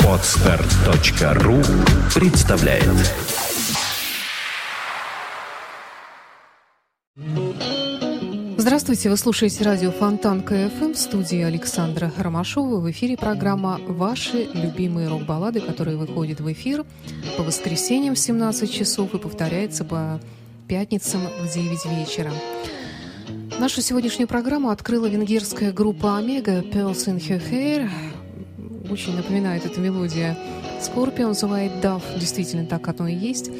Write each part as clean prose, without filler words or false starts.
Podstar.ru представляет. Здравствуйте, вы слушаете радио Фонтанка FM, в студии Александра Ромашова. В эфире программа «Ваши любимые рок-баллады», которая выходит в эфир по воскресеньям в 17 часов и повторяется по пятницам в 9 вечера. Нашу сегодняшнюю программу открыла венгерская группа Omega, «Pearls in Her Hair». Очень напоминает эта мелодия Scorpions, «White Dove». Действительно, так оно и есть.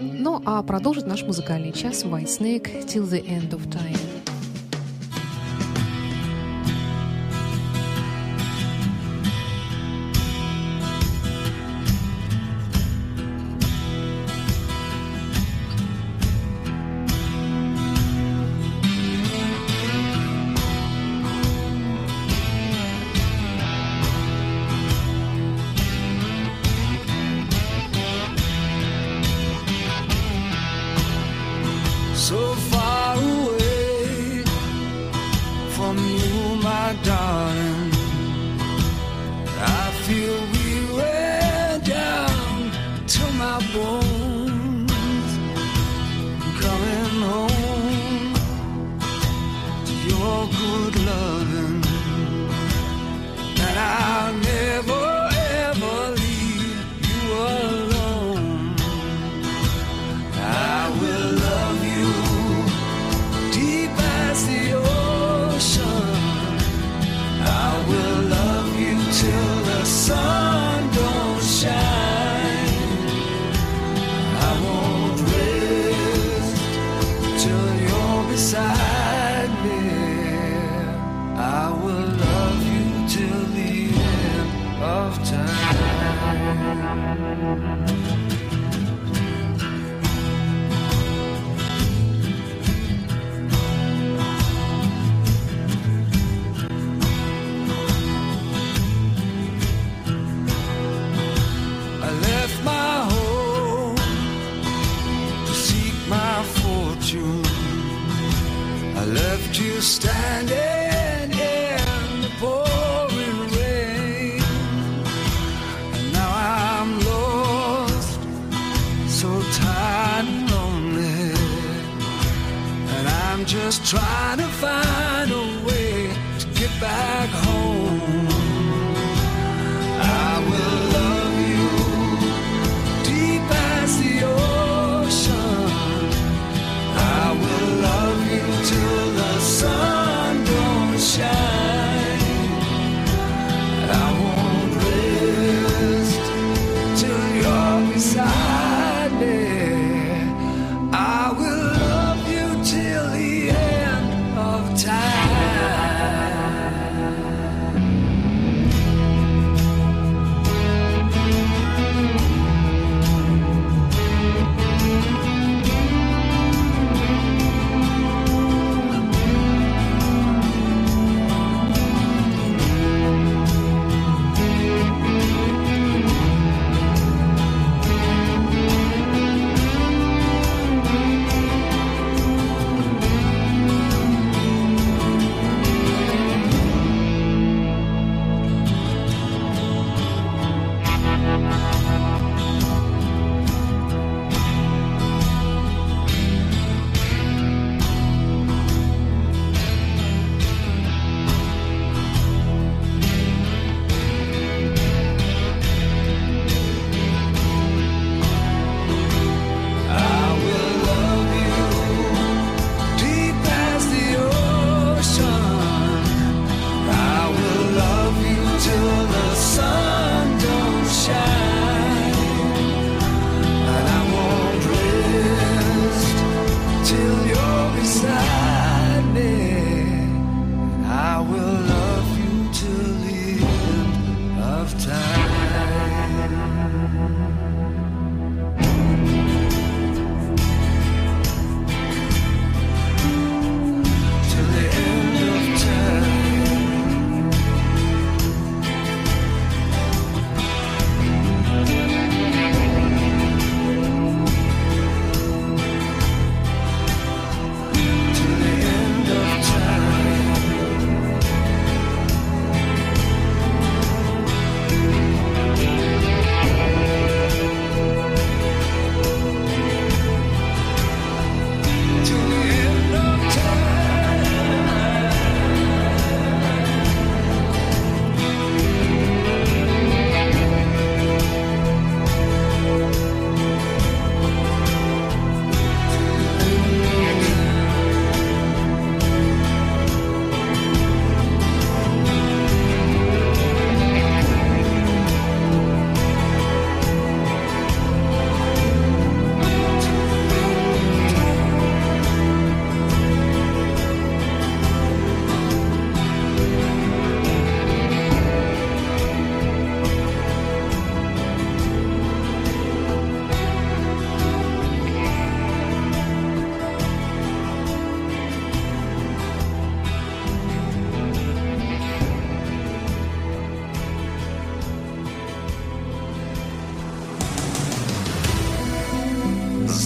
Ну, а продолжит наш музыкальный час White Snake «Till the End of Time».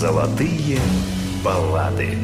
Золотые баллады.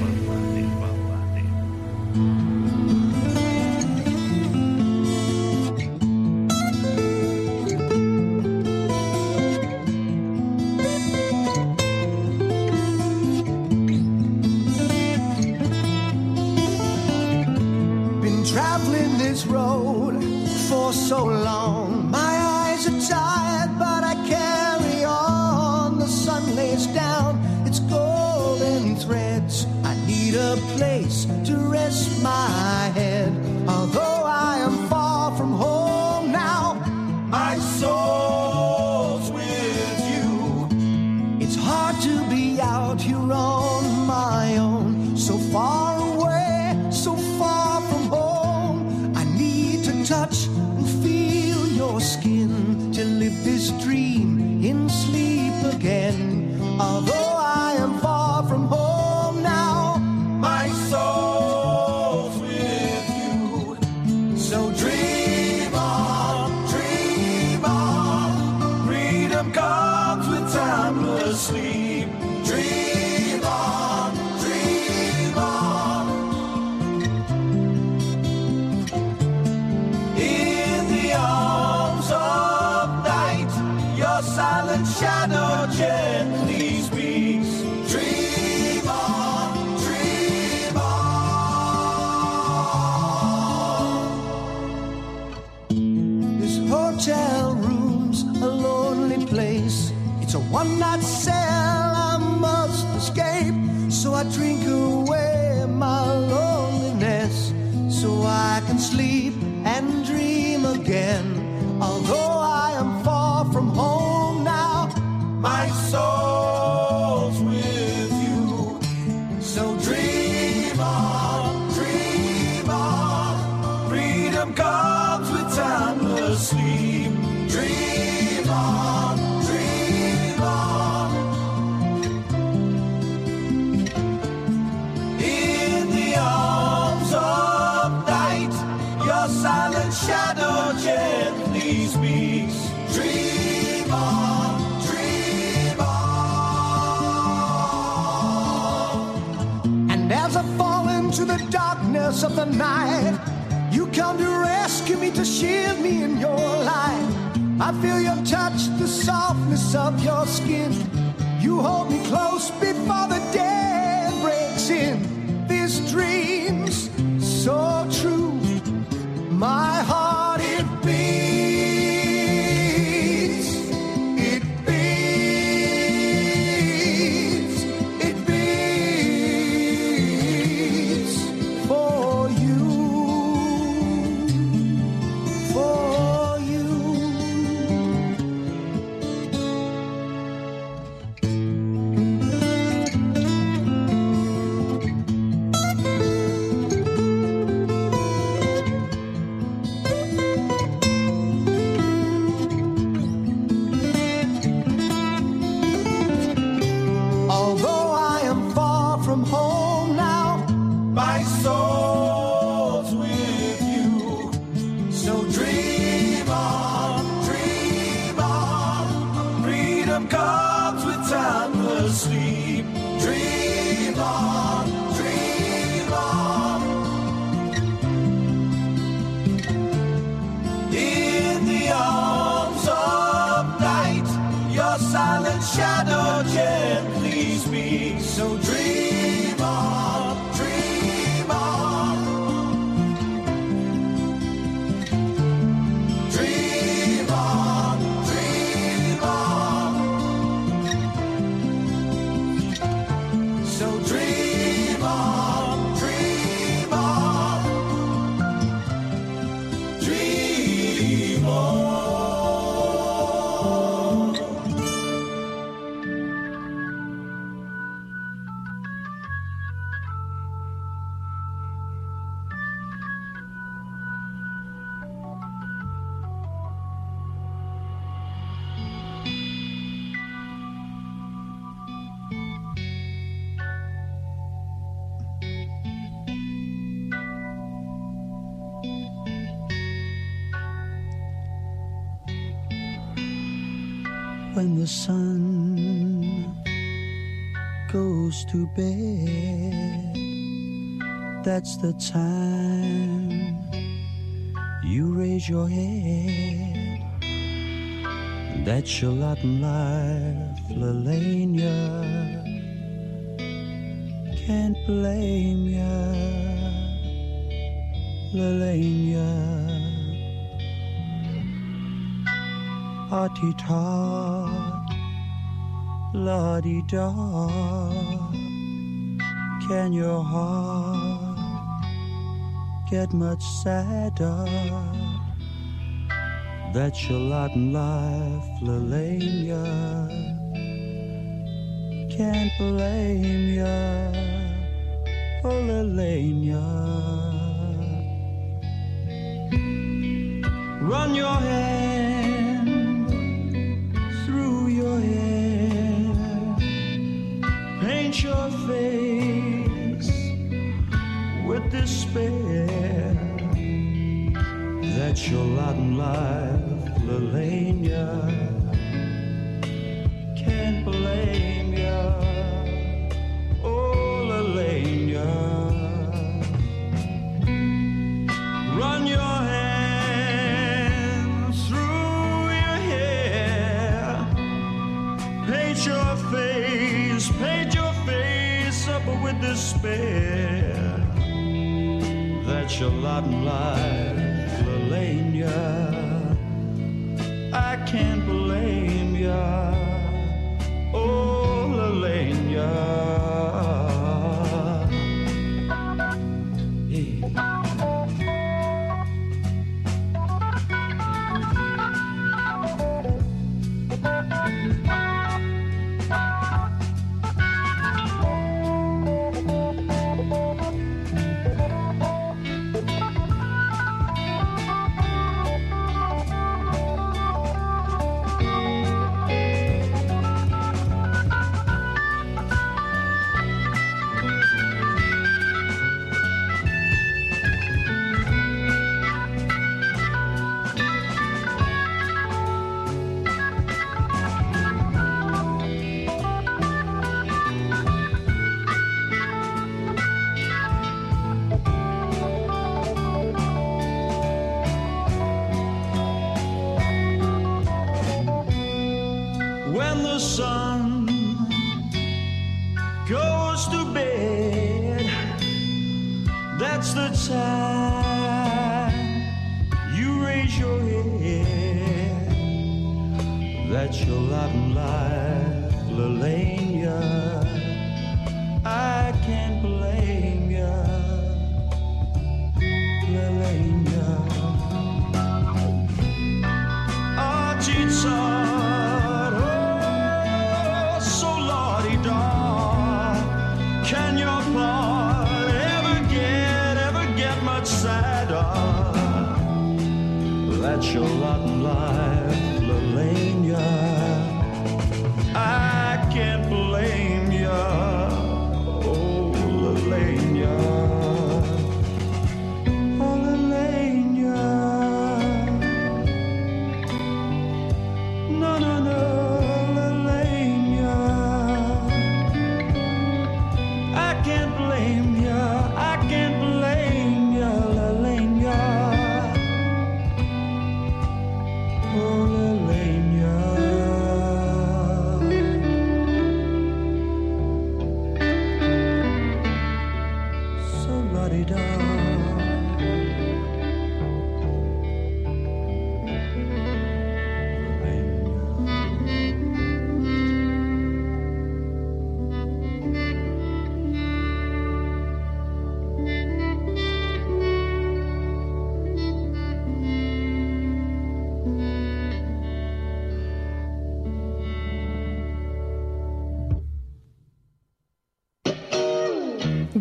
When the sun goes to bed, that's the time you raise your head. That's your lot in life, Lelania, can't blame ya, Lelania. Hot-ti-tot, la-di-da, can your heart get much sadder? That's your lot in life, Lelania, can't blame ya, oh Lelania. Run your head your hair, paint your face with despair. That's your lot in life, Lelania, can't blame ya, oh Lelania. Run your hair with despair. That's your lot in life, Lelania, I can't blame ya, oh Lelania. Hey.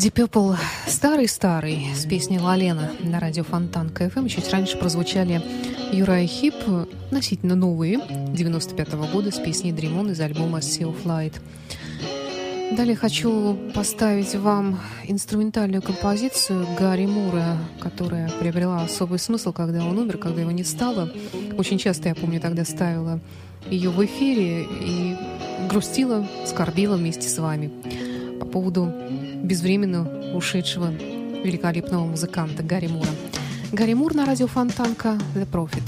Deep Purple «Старый-старый» с песней «Лалена» на радио Фонтанка FM. Чуть раньше прозвучали Uriah Heep, относительно новые, 95-го года, с песней «Dream On» из альбома «Sea of Light». Далее хочу поставить вам инструментальную композицию Гарри Мура, которая приобрела особый смысл, когда он умер, когда его не стало. Очень часто, я помню, тогда ставила ее в эфире и грустила, скорбила вместе с вами по поводу безвременно ушедшего великолепного музыканта Гарри Мура. Гарри Мур на радио Фонтанка, The Prophet.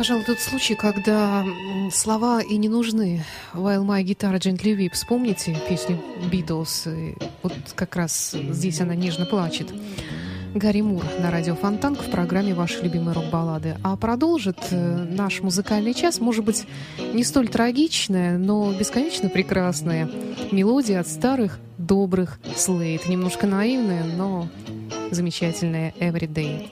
пожалуй, тот случай, когда слова и не нужны. While My Guitar Gently Weeps. Помните песню Beatles? Вот как раз здесь она нежно плачет. Гарри Мур на радио Фонтанка в программе «Ваши любимые рок-баллады». А продолжит наш музыкальный час, может быть, не столь трагичная, но бесконечно прекрасная мелодия от старых добрых Slade. Немножко наивная, но замечательная «Everyday».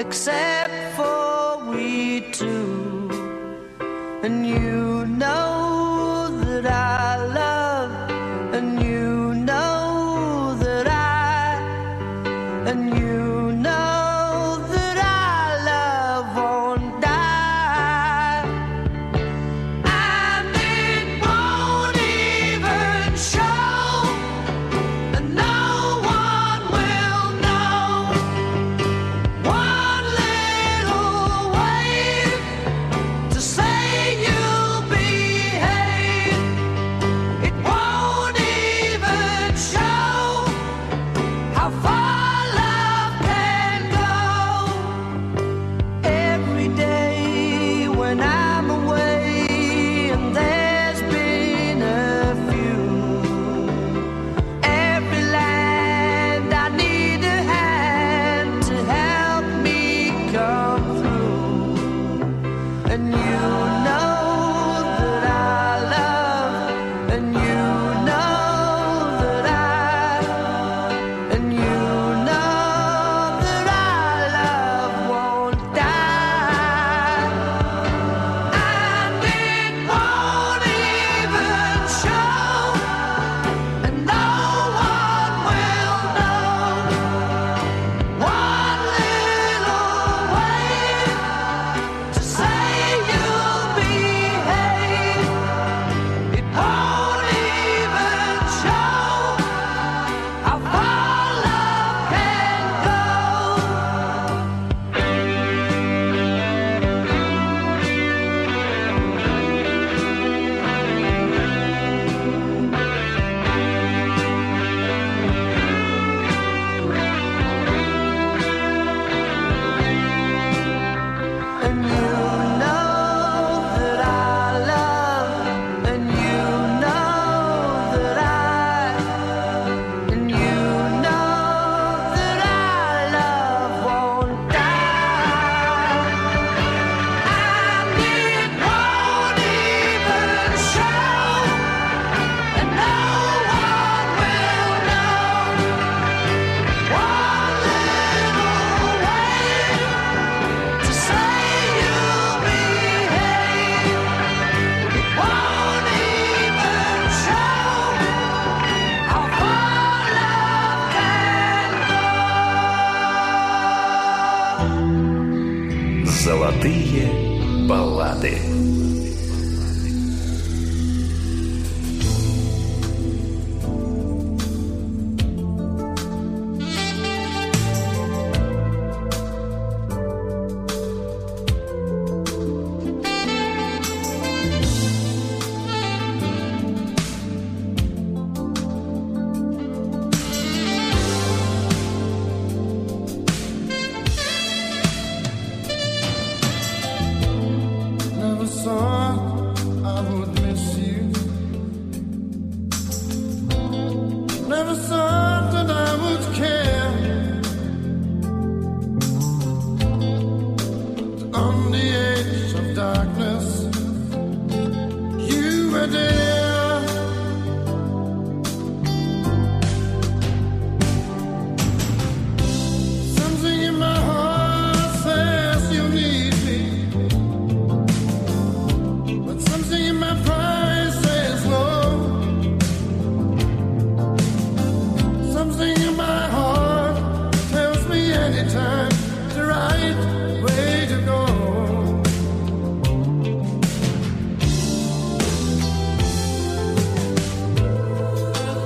Except for we two, and you know that I love, and you know that you know that I love won't die. And it won't even show, and no one will know. Золотые баллады.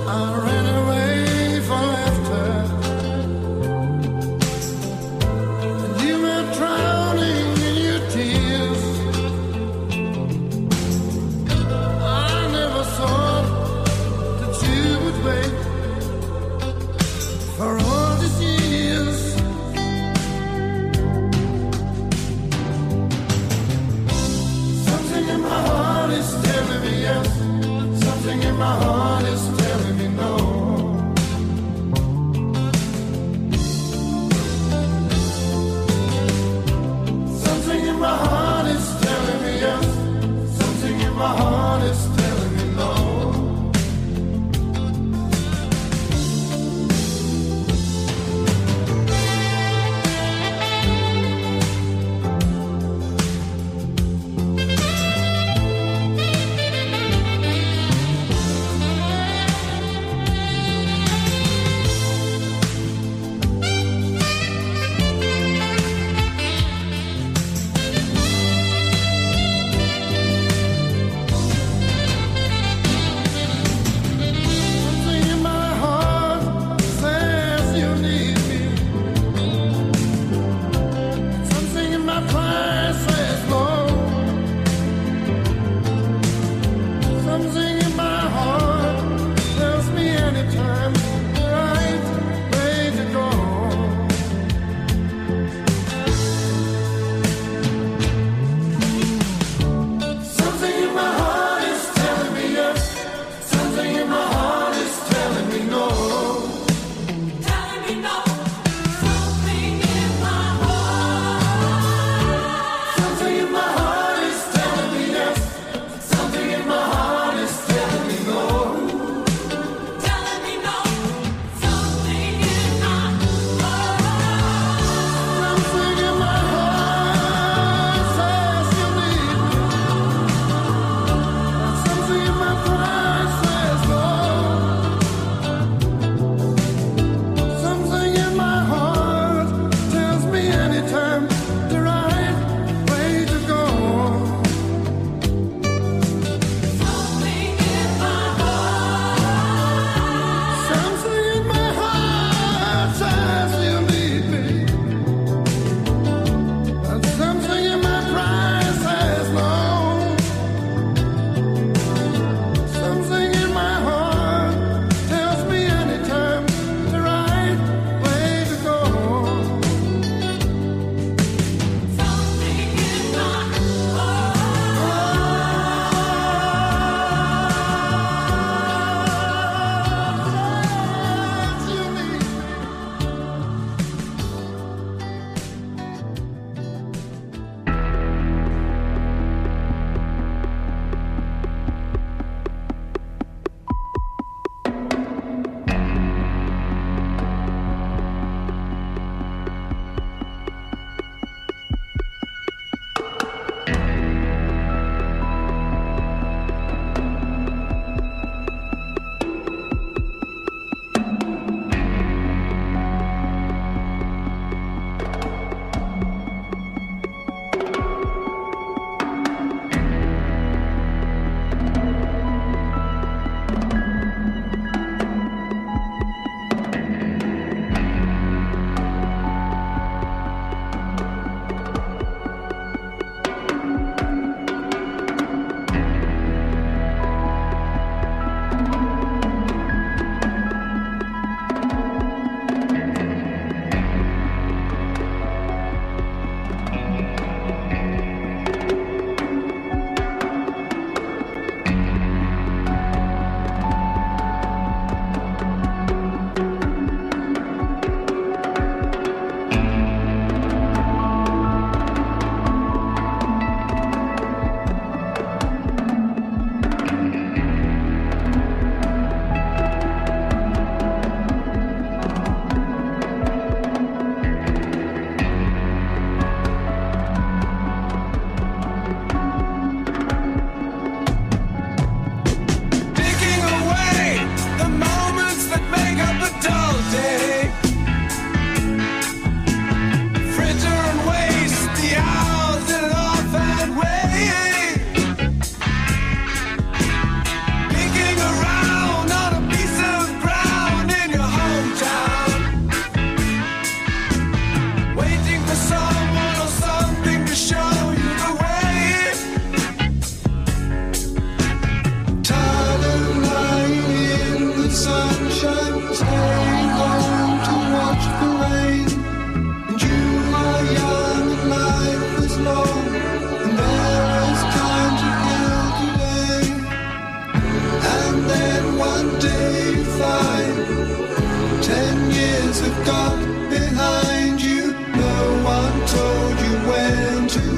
I ran away from laughter.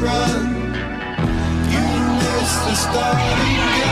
run, you missed the starting gun.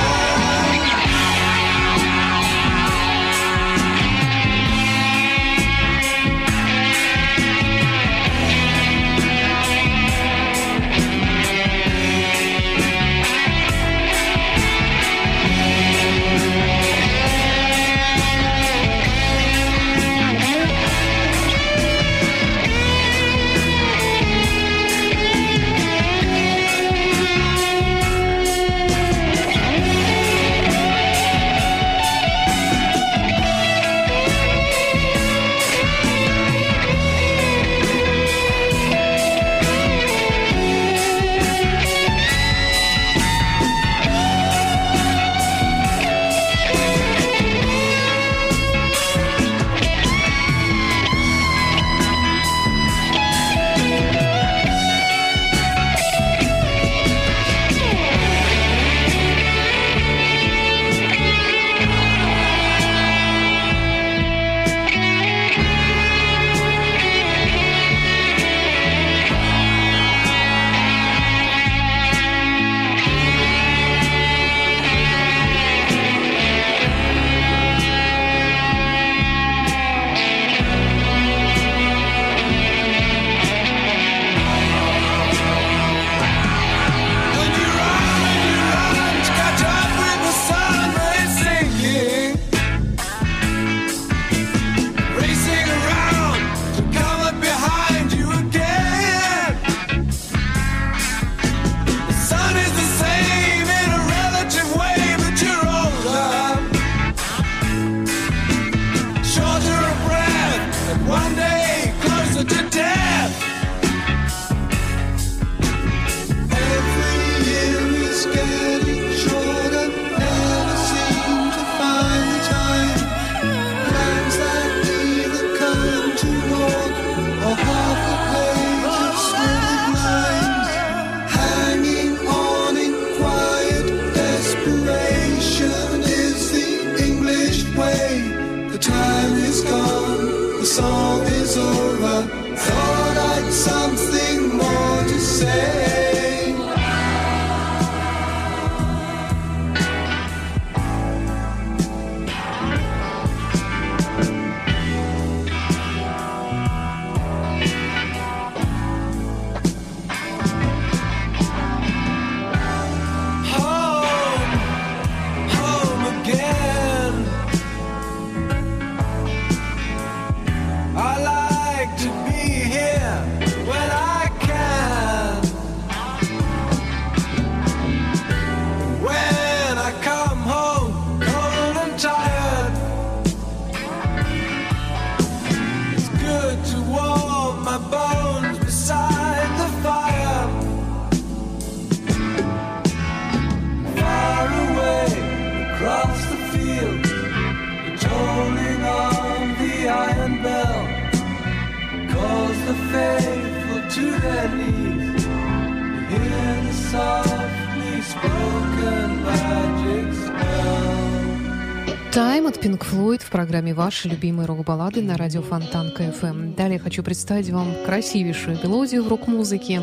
Программе «Ваши любимые рок-баллады» на радио Фонтанка FM. Далее хочу представить вам красивейшую мелодию в рок-музыке,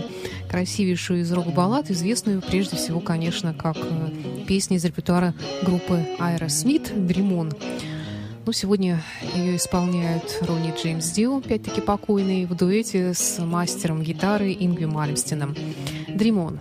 красивейшую из рок-баллад, известную прежде всего, конечно, как песня из репертуара группы Aerosmith «Dream On». Ну, сегодня ее исполняют Ронни Джеймс Дио, опять-таки покойный, в дуэте с мастером гитары Ингви Мальмстином. «Dream On».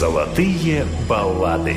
Золотые баллады. Yeah.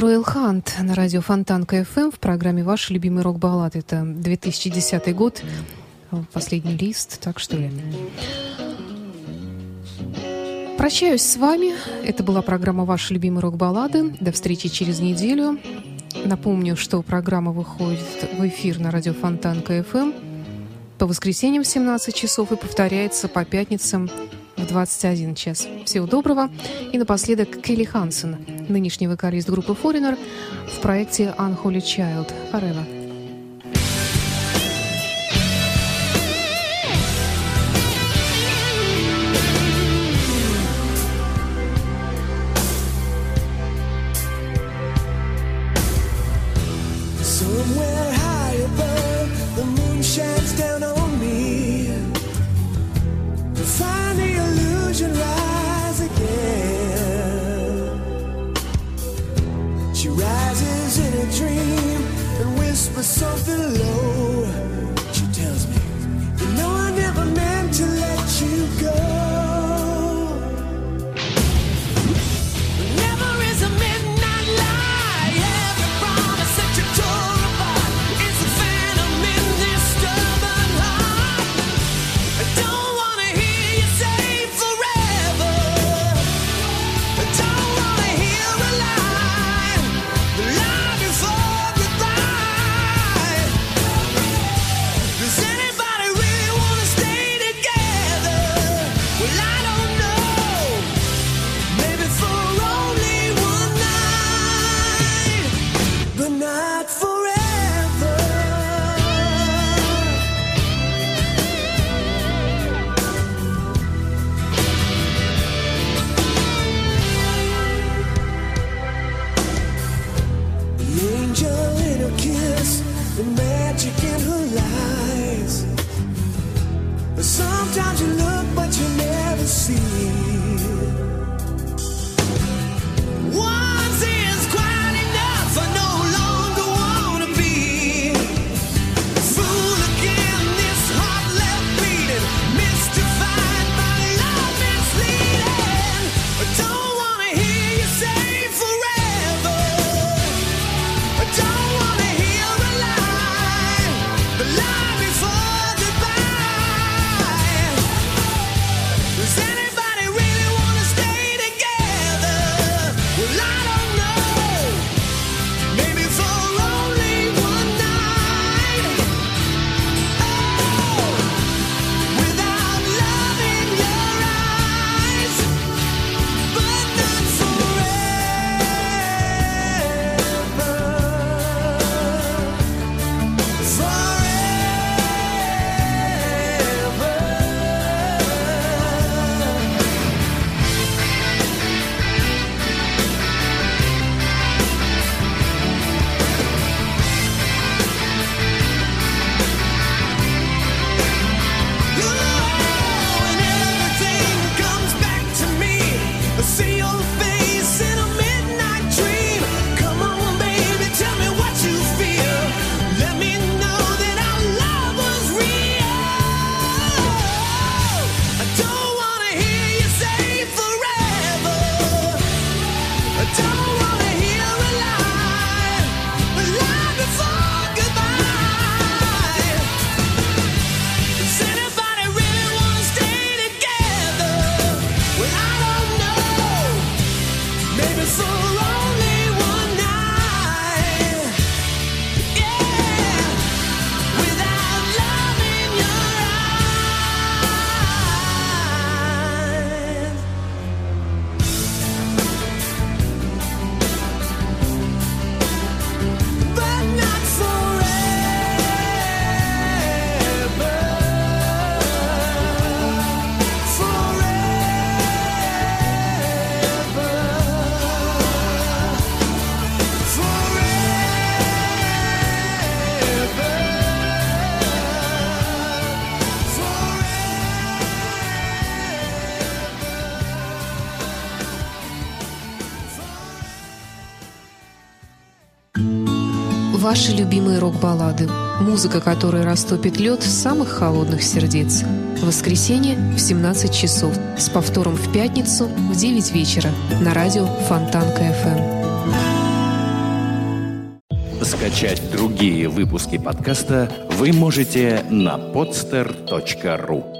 Royal Hunt на радио Фонтанка FM в программе «Ваши любимые рок-баллады». Это 2010 год, последний лист, так что ли. Прощаюсь с вами. Это была программа «Ваши любимые рок-баллады». До встречи через неделю. Напомню, что программа выходит в эфир на радио Фонтанка FM по воскресеньям в 17 часов и повторяется по пятницам в 21 час. Всего доброго. И напоследок Келли Хансен, нынешний вокалист группы Foreigner, в проекте Unholy Child. Forever. Ваши любимые рок-баллады. Музыка, которая растопит лед самых холодных сердец. В воскресенье в 17 часов. С повтором в пятницу в 9 вечера на радио Фонтанка FM. Скачать другие выпуски подкаста вы можете на Podstar.ru.